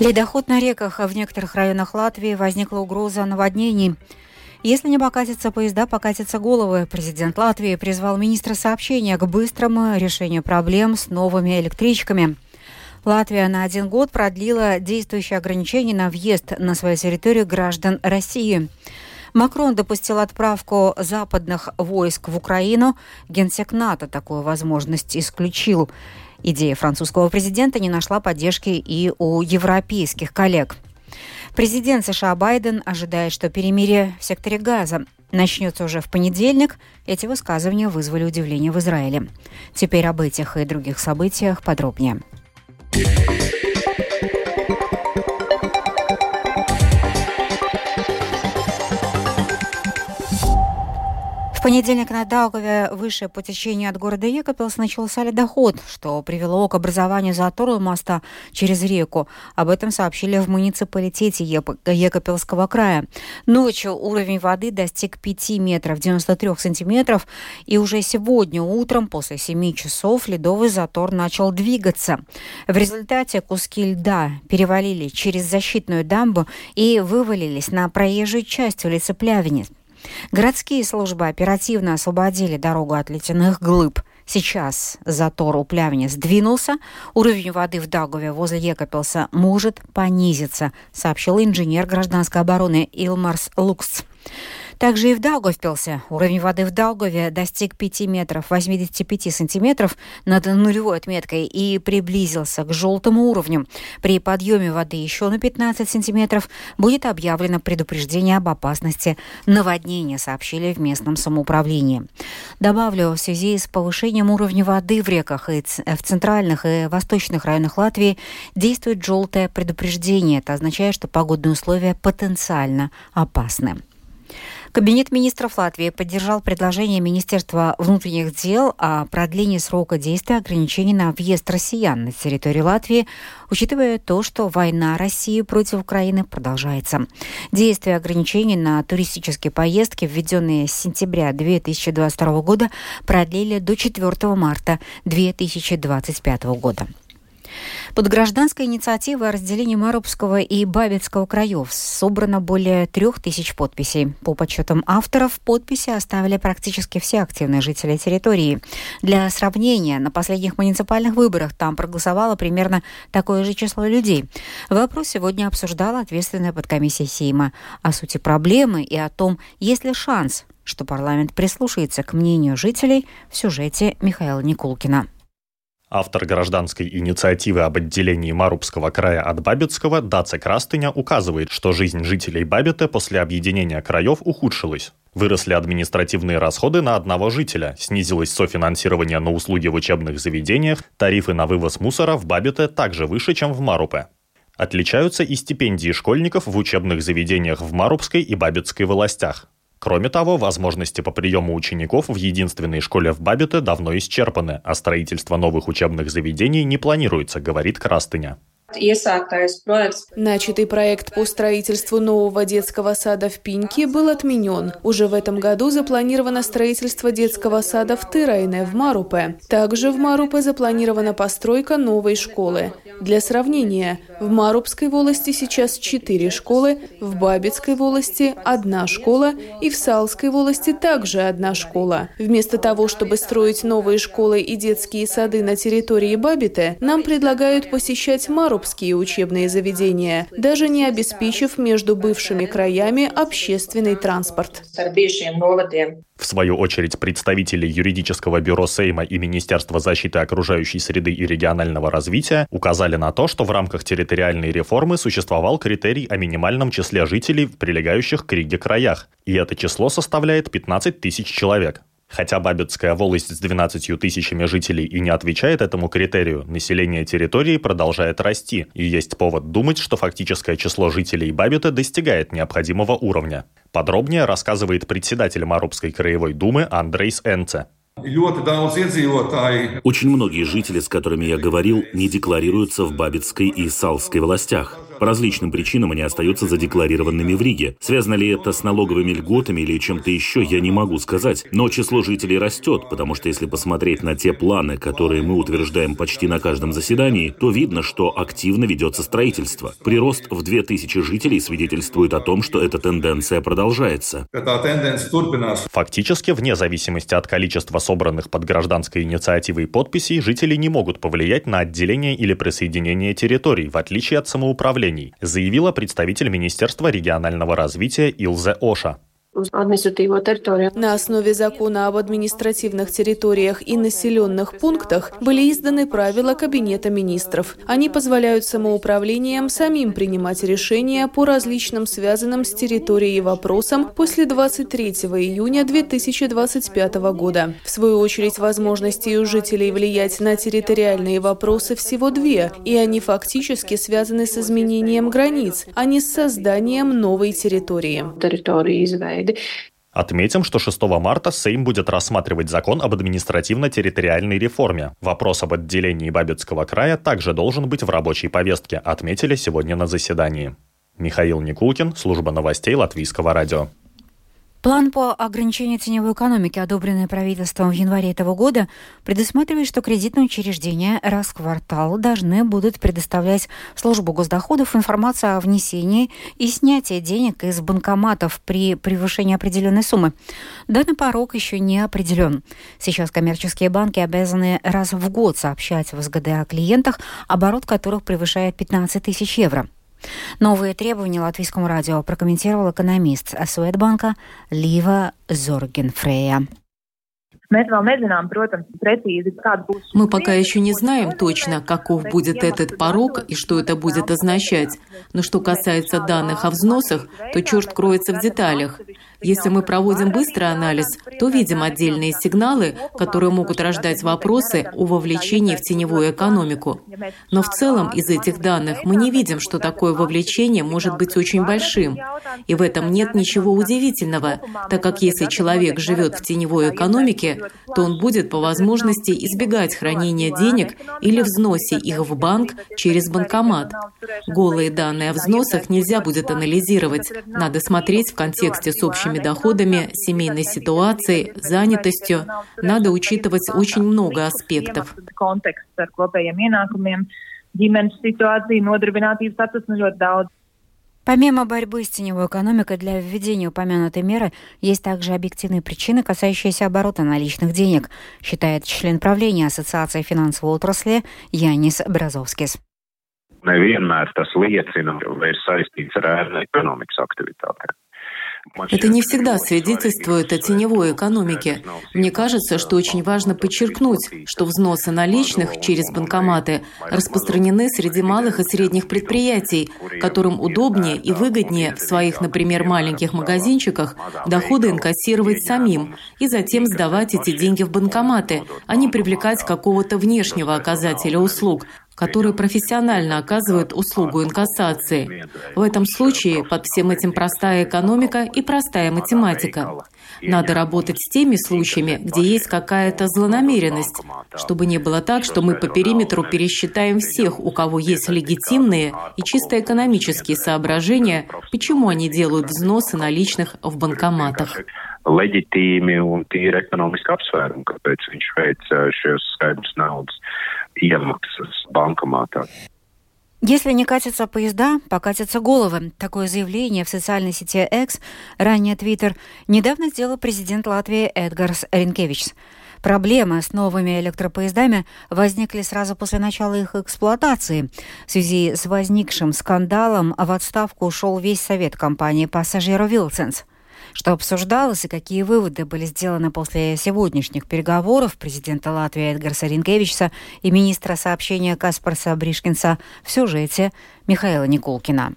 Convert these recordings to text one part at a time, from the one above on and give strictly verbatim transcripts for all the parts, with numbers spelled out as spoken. Ледоход на реках. В некоторых районах Латвии возникла угроза наводнений. Если не покатятся поезда, покатятся головы. Президент Латвии призвал министра сообщения к быстрому решению проблем с новыми электричками. Латвия на один год продлила действующие ограничения на въезд на свою территорию граждан России. Макрон допустил отправку западных войск в Украину. Генсек НАТО такую возможность исключил. Идея французского президента не нашла поддержки и у европейских коллег. Президент США Байден ожидает, что перемирие в секторе Газа начнется уже в понедельник. Эти высказывания вызвали удивление в Израиле. Теперь об этих и других событиях подробнее. В понедельник на Даугаве выше по течению от города Екопилс начался ледоход, что привело к образованию затора моста через реку. Об этом сообщили в муниципалитете Екопилского края. Ночью уровень воды достиг пять метров девяносто три сантиметров, и уже сегодня утром после семи часов ледовый затор начал двигаться. В результате куски льда перевалили через защитную дамбу и вывалились на проезжую часть улицы Плявни. Городские службы оперативно освободили дорогу от ледяных глыб. Сейчас затор у Плявни сдвинулся. Уровень воды в Даугаве возле Екопилса может понизиться, сообщил инженер гражданской обороны Илмарс Лукс. Также и в Даугавпилсе уровень воды в Даугаве достиг пять метров восемьдесят пять сантиметров над нулевой отметкой и приблизился к желтому уровню. При подъеме воды еще на пятнадцать сантиметров будет объявлено предупреждение об опасности наводнения, сообщили в местном самоуправлении. Добавлю, в связи с повышением уровня воды в реках и в центральных и восточных районах Латвии действует желтое предупреждение. Это означает, что погодные условия потенциально опасны. Кабинет министров Латвии поддержал предложение Министерства внутренних дел о продлении срока действия ограничений на въезд россиян на территорию Латвии, учитывая то, что война России против Украины продолжается. Действие ограничений на туристические поездки, введенные с сентября две тысячи двадцать второго года, продлили до четвёртого марта две тысячи двадцать пятого года. Под гражданской инициативой о разделении Марупского и Бабитского краев собрано более трех тысяч подписей. По подсчетам авторов, подписи оставили практически все активные жители территории. Для сравнения, на последних муниципальных выборах там проголосовало примерно такое же число людей. Вопрос сегодня обсуждала ответственная подкомиссия Сейма. О сути проблемы и о том, есть ли шанс, что парламент прислушается к мнению жителей, в сюжете Михаила Никулкина. Автор гражданской инициативы об отделении Марупского края от Бабитского Даци Крастыня указывает, что жизнь жителей Бабите после объединения краев ухудшилась. Выросли административные расходы на одного жителя, снизилось софинансирование на услуги в учебных заведениях, тарифы на вывоз мусора в Бабите также выше, чем в Марупе. Отличаются и стипендии школьников в учебных заведениях в Марупской и Бабитской властях. Кроме того, возможности по приему учеников в единственной школе в Бабите давно исчерпаны, а строительство новых учебных заведений не планируется, говорит Крастыня. Начатый проект по строительству нового детского сада в Пиньке был отменен. Уже в этом году запланировано строительство детского сада в Тырайне в Марупе. Также в Марупе запланирована постройка новой школы. Для сравнения, в Марупской волости сейчас четыре школы, в Бабитской волости одна школа и в Салской волости также одна школа. Вместо того, чтобы строить новые школы и детские сады на территории Бабите, нам предлагают посещать Марупе учебные заведения, даже не обеспечив между бывшими краями общественный транспорт. В свою очередь, представители юридического бюро Сейма и Министерства защиты окружающей среды и регионального развития указали на то, что в рамках территориальной реформы существовал критерий о минимальном числе жителей в прилегающих к Риге краях, и это число составляет пятнадцать тысяч человек. Хотя Бабитская волость с двенадцатью тысячами жителей и не отвечает этому критерию, население территории продолжает расти, и есть повод думать, что фактическое число жителей Бабита достигает необходимого уровня. Подробнее рассказывает председатель Марупской краевой думы Андрей Энце. Очень многие жители, с которыми я говорил, не декларируются в Бабитской и Салской властях. по различным причинам они остаются задекларированными в Риге. Связано ли это с налоговыми льготами или чем-то еще, я не могу сказать. Но число жителей растет, потому что если посмотреть на те планы, которые мы утверждаем почти на каждом заседании, то видно, что активно ведется строительство. Прирост в две тысячи жителей свидетельствует о том, что эта тенденция продолжается. Фактически, вне зависимости от количества собранных под гражданской инициативой подписей, жители не могут повлиять на отделение или присоединение территорий, в отличие от самоуправлений, заявила представитель Министерства регионального развития Ильза Оша. На основе закона об административных территориях и населенных пунктах были изданы правила Кабинета министров. Они позволяют самоуправлениям самим принимать решения по различным связанным с территорией вопросам после двадцать третьего июня две тысячи двадцать пятого года. В свою очередь, возможностей у жителей влиять на территориальные вопросы всего две, и они фактически связаны с изменением границ, а не с созданием новой территории. Отметим, что шестого марта Сейм будет рассматривать закон об административно-территориальной реформе. Вопрос об отделении Бабитского края также должен быть в рабочей повестке, отметили сегодня на заседании. Михаил Никулкин, служба новостей Латвийского радио. План по ограничению теневой экономики, одобренный правительством в январе этого года, предусматривает, что кредитные учреждения раз в квартал должны будут предоставлять службу госдоходов информацию о внесении и снятии денег из банкоматов при превышении определенной суммы. Данный порог еще не определен. Сейчас коммерческие банки обязаны раз в год сообщать в СГД о клиентах, оборот которых превышает пятнадцать тысяч евро. Новые требования Латвийскому радио прокомментировал экономист Светбанка Лива Зоргенфрея. Мы пока еще не знаем точно, каков будет этот порог и что это будет означать. Но что касается данных о взносах, то черт кроется в деталях. Если мы проводим быстрый анализ, то видим отдельные сигналы, которые могут рождать вопросы о вовлечении в теневую экономику. Но в целом из этих данных мы не видим, что такое вовлечение может быть очень большим. И в этом нет ничего удивительного, так как если человек живет в теневой экономике, то он будет по возможности избегать хранения денег или взносе их в банк через банкомат. Голые данные о взносах нельзя будет анализировать. Надо смотреть в контексте с общими доходами, семейной ситуацией, занятостью. Надо учитывать очень много аспектов. Помимо борьбы с теневой экономикой, для введения упомянутой меры есть также объективные причины, касающиеся оборота наличных денег, считает член правления Ассоциации финансовой отрасли Янис Образовскис. Это не всегда свидетельствует о теневой экономике. Мне кажется, что очень важно подчеркнуть, что взносы наличных через банкоматы распространены среди малых и средних предприятий, которым удобнее и выгоднее в своих, например, маленьких магазинчиках доходы инкассировать самим и затем сдавать эти деньги в банкоматы, а не привлекать какого-то внешнего оказателя услуг, которые профессионально оказывают услугу инкассации. В этом случае под всем этим простая экономика и простая математика. Надо работать с теми случаями, где есть какая-то злонамеренность, чтобы не было так, что мы по периметру пересчитаем всех, у кого есть легитимные и чисто экономические соображения, почему они делают взносы наличных в банкоматах. Если не катятся поезда, покатятся головы. Такое заявление в социальной сети X, ранее Twitter, недавно сделал президент Латвии Эдгарс Ринкевичс. Проблемы с новыми электропоездами возникли сразу после начала их эксплуатации. В связи с возникшим скандалом в отставку ушел весь совет компании «Пассажиеру вилциенс». Что обсуждалось и какие выводы были сделаны после сегодняшних переговоров президента Латвии Эдгарса Ринкевичса и министра сообщения Каспарса Бришкинса в сюжете Михаила Никулкина.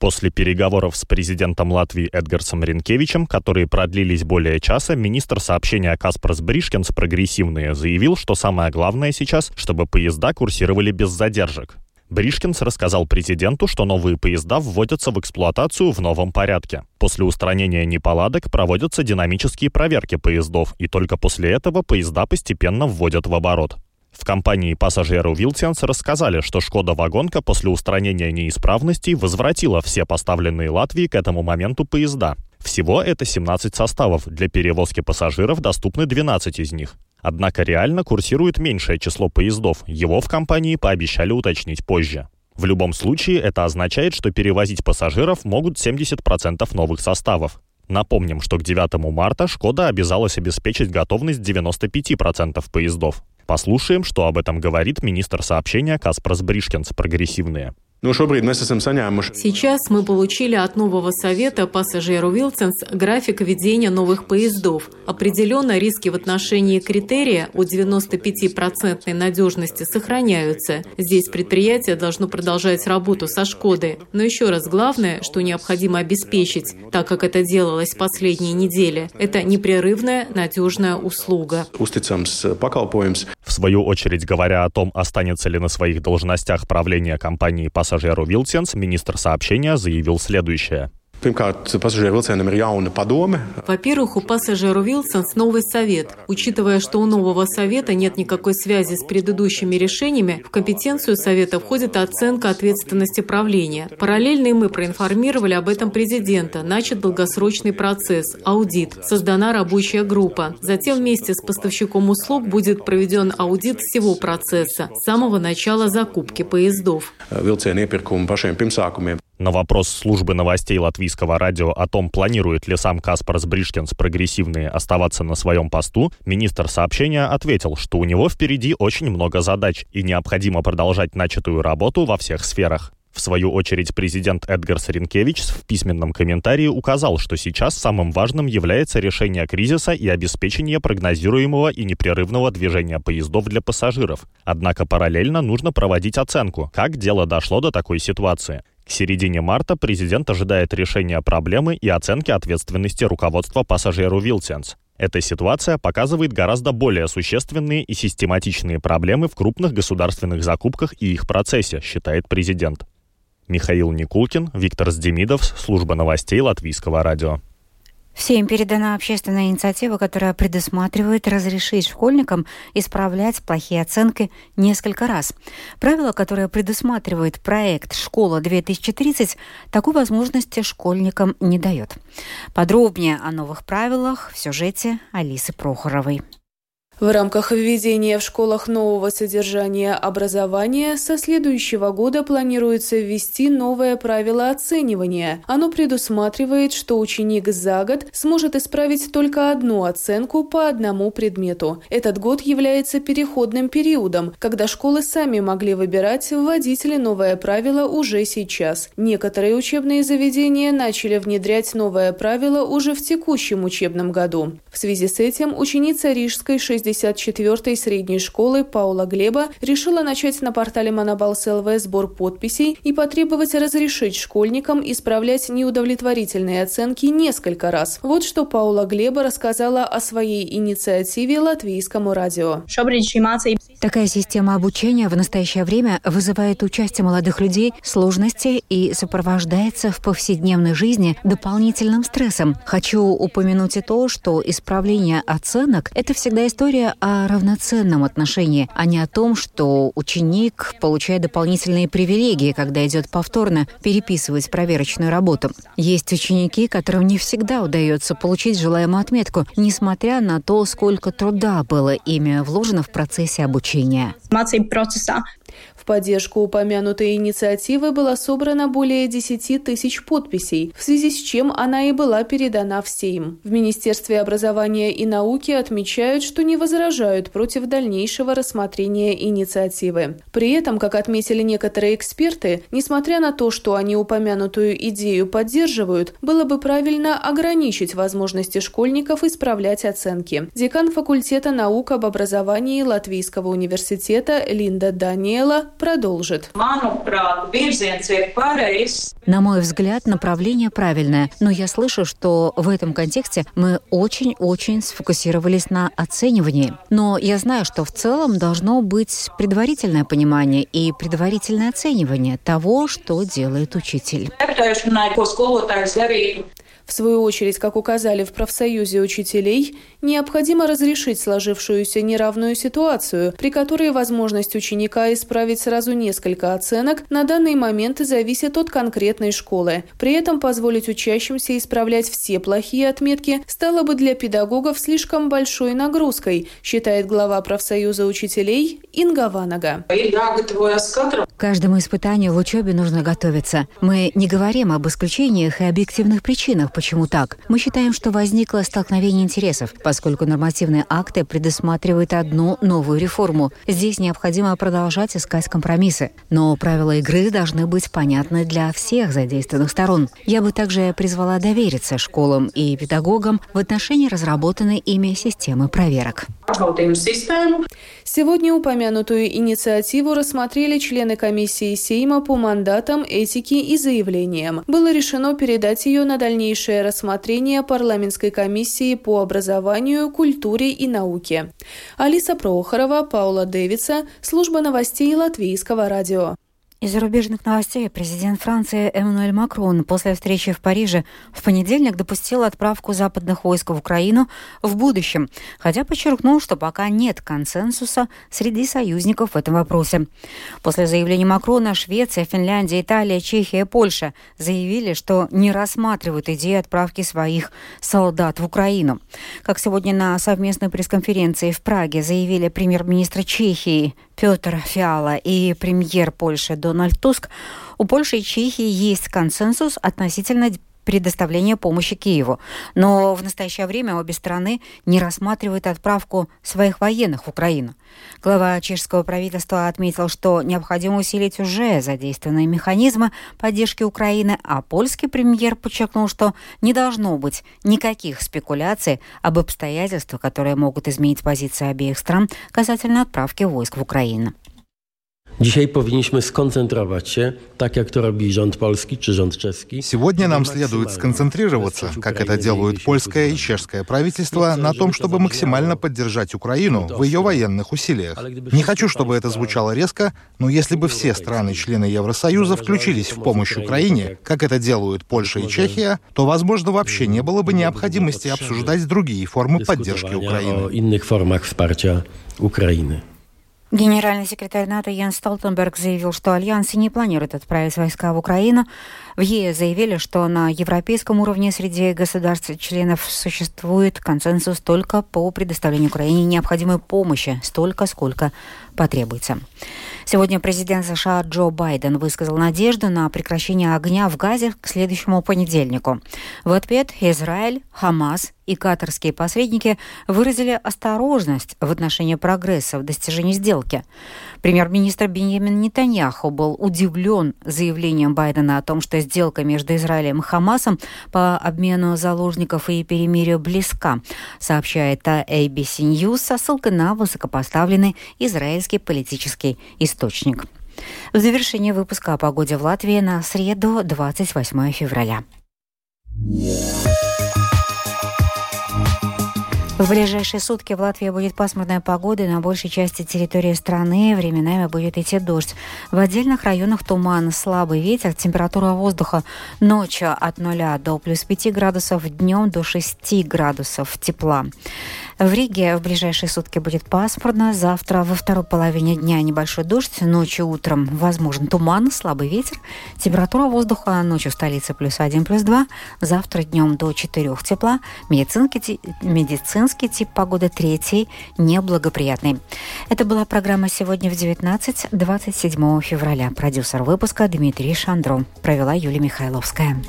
После переговоров с президентом Латвии Эдгарсом Ринкевичем, которые продлились более часа, министр сообщения Каспарс Бришкинс, прогрессивные, заявил, что самое главное сейчас, чтобы поезда курсировали без задержек. Бришкинс рассказал президенту, что новые поезда вводятся в эксплуатацию в новом порядке. После устранения неполадок проводятся динамические проверки поездов, и только после этого поезда постепенно вводят в оборот. В компании «Пассажиеру вилциенс» рассказали, что «Шкода-вагонка» после устранения неисправностей возвратила все поставленные Латвии к этому моменту поезда. Всего это семнадцать составов, для перевозки пассажиров доступны двенадцать из них. Однако реально курсирует меньшее число поездов, его в компании пообещали уточнить позже. В любом случае, это означает, что перевозить пассажиров могут семьдесят процентов новых составов. Напомним, что к девятому марта «Шкода» обязалась обеспечить готовность девяносто пять процентов поездов. Послушаем, что об этом говорит министр сообщения Каспарс Бришкинс, прогрессивные. Сейчас мы получили от нового совета «Пассажиеру вилциенс» график ведения новых поездов. Определенно, риски в отношении критерия о девяносто пять процентов надежности сохраняются. Здесь предприятие должно продолжать работу со «Шкодой». Но еще раз главное, что необходимо обеспечить, так как это делалось последние недели, это непрерывная надежная услуга. В свою очередь, говоря о том, останется ли на своих должностях правление компании «Пассажиеру», Пассажиру вилциенс министр сообщения заявил следующее. Во-первых, у «Пассажиеру вилциенс» новый совет. Учитывая, что у нового совета нет никакой связи с предыдущими решениями, в компетенцию совета входит оценка ответственности правления. Параллельно и мы проинформировали об этом президента. Начат долгосрочный процесс, аудит, создана рабочая группа. Затем вместе с поставщиком услуг будет проведен аудит всего процесса, с самого начала закупки поездов. На вопрос службы новостей латвийского радио о том, планирует ли сам Каспарс Бришкинс, прогрессивные, оставаться на своем посту, министр сообщения ответил, что у него впереди очень много задач и необходимо продолжать начатую работу во всех сферах. В свою очередь, президент Эдгарс Ринкевичс в письменном комментарии указал, что сейчас самым важным является решение кризиса и обеспечение прогнозируемого и непрерывного движения поездов для пассажиров. Однако параллельно нужно проводить оценку, как дело дошло до такой ситуации. К середине марта президент ожидает решения проблемы и оценки ответственности руководства «Пассажиеру вилциенс». Эта ситуация показывает гораздо более существенные и систематичные проблемы в крупных государственных закупках и их процессе, считает президент. Михаил Никулкин, Виктор Сдемидов, служба новостей Латвийского радио. Всем передана общественная инициатива, которая предусматривает разрешить школьникам исправлять плохие оценки несколько раз. Правило, которое предусматривает проект «Школа-две тысячи тридцать», такой возможности школьникам не дает. Подробнее о новых правилах в сюжете Алисы Прохоровой. В рамках введения в школах нового содержания образования со следующего года планируется ввести новое правило оценивания. Оно предусматривает, что ученик за год сможет исправить только одну оценку по одному предмету. Этот год является переходным периодом, когда школы сами могли выбирать, вводить ли новое правило уже сейчас. Некоторые учебные заведения начали внедрять новое правило уже в текущем учебном году. В связи с этим ученица Рижской шестидесятой шестьдесят четвёртой средней школы Паула Глеба решила начать на портале Manabalss точка эл ви сбор подписей и потребовать разрешить школьникам исправлять неудовлетворительные оценки несколько раз. Вот что Паула Глеба рассказала о своей инициативе Латвийскому радио. Такая система обучения в настоящее время вызывает у части молодых людей сложности и сопровождается в повседневной жизни дополнительным стрессом. Хочу упомянуть и то, что исправление оценок – это всегда история о равноценном отношении, а не о том, что ученик получает дополнительные привилегии, когда идет повторно переписывать проверочную работу. Есть ученики, которым не всегда удается получить желаемую отметку, несмотря на то, сколько труда было ими вложено в процессе обучения. В поддержку упомянутой инициативы было собрано более десять тысяч подписей, в связи с чем она и была передана в Сейм. В Министерстве образования и науки отмечают, что не возражают против дальнейшего рассмотрения инициативы. При этом, как отметили некоторые эксперты, несмотря на то, что они упомянутую идею поддерживают, было бы правильно ограничить возможности школьников исправлять оценки. Декан факультета наук об образовании Латвийского университета Линда Дания продолжит. На мой взгляд, направление правильное, но я слышу, что в этом контексте мы очень-очень сфокусировались на оценивании. Но я знаю, что в целом должно быть предварительное понимание и предварительное оценивание того, что делает учитель. В В свою очередь, как указали в профсоюзе учителей, необходимо разрешить сложившуюся неравную ситуацию, при которой возможность ученика исправить сразу несколько оценок на данный момент зависит от конкретной школы. При этом позволить учащимся исправлять все плохие отметки стало бы для педагогов слишком большой нагрузкой, считает глава профсоюза учителей Инга Ванага. К каждому испытанию в учебе нужно готовиться. Мы не говорим об исключениях и объективных причинах, почему так. Мы считаем, что возникло столкновение интересов, поскольку нормативные акты предусматривают одну новую реформу. Здесь необходимо продолжать искать компромиссы. Но правила игры должны быть понятны для всех задействованных сторон. Я бы также призвала довериться школам и педагогам в отношении разработанной ими системы проверок. Сегодня упомянутую инициативу рассмотрели члены комиссии Сейма по мандатам, этике и заявлениям. Было решено передать ее на дальнейшее рассмотрение парламентской комиссии по образованию, культуре и науке. Алиса Прохорова, Паула Дэвидса, служба новостей Латвийского радио. Из зарубежных новостей президент Франции Эммануэль Макрон после встречи в Париже в понедельник допустил отправку западных войск в Украину в будущем, хотя подчеркнул, что пока нет консенсуса среди союзников в этом вопросе. После заявления Макрона Швеция, Финляндия, Италия, Чехия и Польша заявили, что не рассматривают идею отправки своих солдат в Украину. Как сегодня на совместной пресс-конференции в Праге заявили премьер-министр Чехии Федор Фиала и премьер Польши Дональд Туск, у Польши и Чехии есть консенсус относительно предоставления помощи Киеву. Но в настоящее время обе страны не рассматривают отправку своих военных в Украину. Глава чешского правительства отметил, что необходимо усилить уже задействованные механизмы поддержки Украины, а польский премьер подчеркнул, что не должно быть никаких спекуляций об обстоятельствах, которые могут изменить позиции обеих стран касательно отправки войск в Украину. Сегодня нам следует сконцентрироваться, как это делают польское и чешское правительства, на том, чтобы максимально поддержать Украину в ее военных усилиях. Не хочу, чтобы это звучало резко, но если бы все страны-члены Евросоюза включились в помощь Украине, как это делают Польша и Чехия, то, возможно, вообще не было бы необходимости обсуждать другие формы поддержки Украины. Генеральный секретарь НАТО Ян Столтенберг заявил, что Альянс не планирует отправить войска в Украину. В Е С заявили, что на европейском уровне среди государств-членов существует консенсус только по предоставлению Украине необходимой помощи, столько, сколько потребуется. Сегодня президент США Джо Байден высказал надежду на прекращение огня в Газе к следующему понедельнику. В ответ Израиль, Хамас и катарские посредники выразили осторожность в отношении прогресса в достижении сделки. Премьер-министр Беньямин Нетаньяху был удивлен заявлением Байдена о том, что сделка между Израилем и Хамасом по обмену заложников и перемирию близка, сообщает А Б С Ньюс со ссылкой на высокопоставленный израильский политический источник. В завершении выпуска о погоде в Латвии на среду, двадцать восьмого февраля. В ближайшие сутки в Латвии будет пасмурная погода. На большей части территории страны временами будет идти дождь. В отдельных районах туман, слабый ветер, температура воздуха ночью от нуля до плюс пяти градусов, днем до шести градусов тепла. В Риге в ближайшие сутки будет пасмурно. Завтра во второй половине дня небольшой дождь. Ночью утром возможен туман, слабый ветер, температура воздуха ночью в столице плюс один, плюс два. Завтра днем до четырех тепла. Медицинский медицинский тип погоды третий, неблагоприятный. Это была программа «Сегодня в девятнадцать», двадцать седьмого февраля. Продюсер выпуска Дмитрий Шандро. Провела Юлия Михайловская.